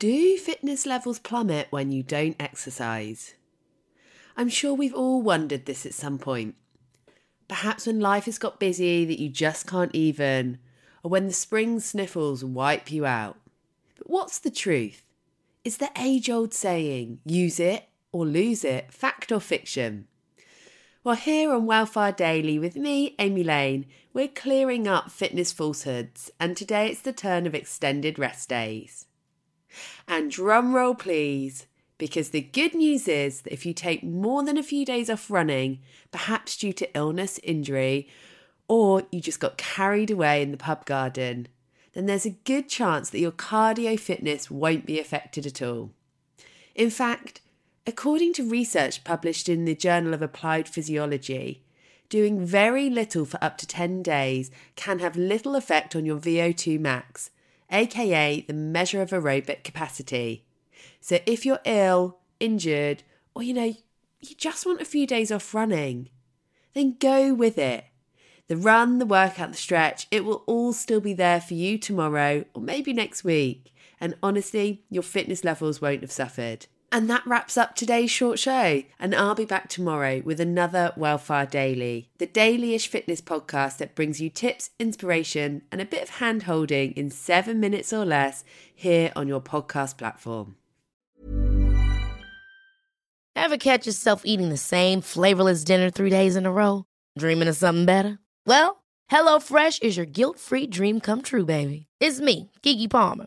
Do fitness levels plummet when you don't exercise? I'm sure we've all wondered this at some point. Perhaps when life has got busy that you just can't even, or when the spring sniffles wipe you out. But what's the truth? Is the age-old saying, use it or lose it, fact or fiction? Well, here on Welfare Daily with me, Amy Lane, we're clearing up fitness falsehoods, and today it's the turn of extended rest days. And drum roll please, because the good news is that if you take more than a few days off running, perhaps due to illness, injury, or you just got carried away in the pub garden, then there's a good chance that your cardio fitness won't be affected at all. In fact, according to research published in the Journal of Applied Physiology, doing very little for up to 10 days can have little effect on your VO2 max, aka the measure of aerobic capacity. So if you're ill, injured, or you just want a few days off running, then go with it. The run, the workout, the stretch, it will all still be there for you tomorrow or maybe next week. And honestly, your fitness levels won't have suffered. And that wraps up today's short show. And I'll be back tomorrow with another Welfare Daily, the daily-ish fitness podcast that brings you tips, inspiration, and a bit of hand-holding in 7 minutes or less here on your podcast platform. Ever catch yourself eating the same flavorless dinner 3 days in a row? Dreaming of something better? Well, HelloFresh is your guilt-free dream come true, baby. It's me, Keke Palmer.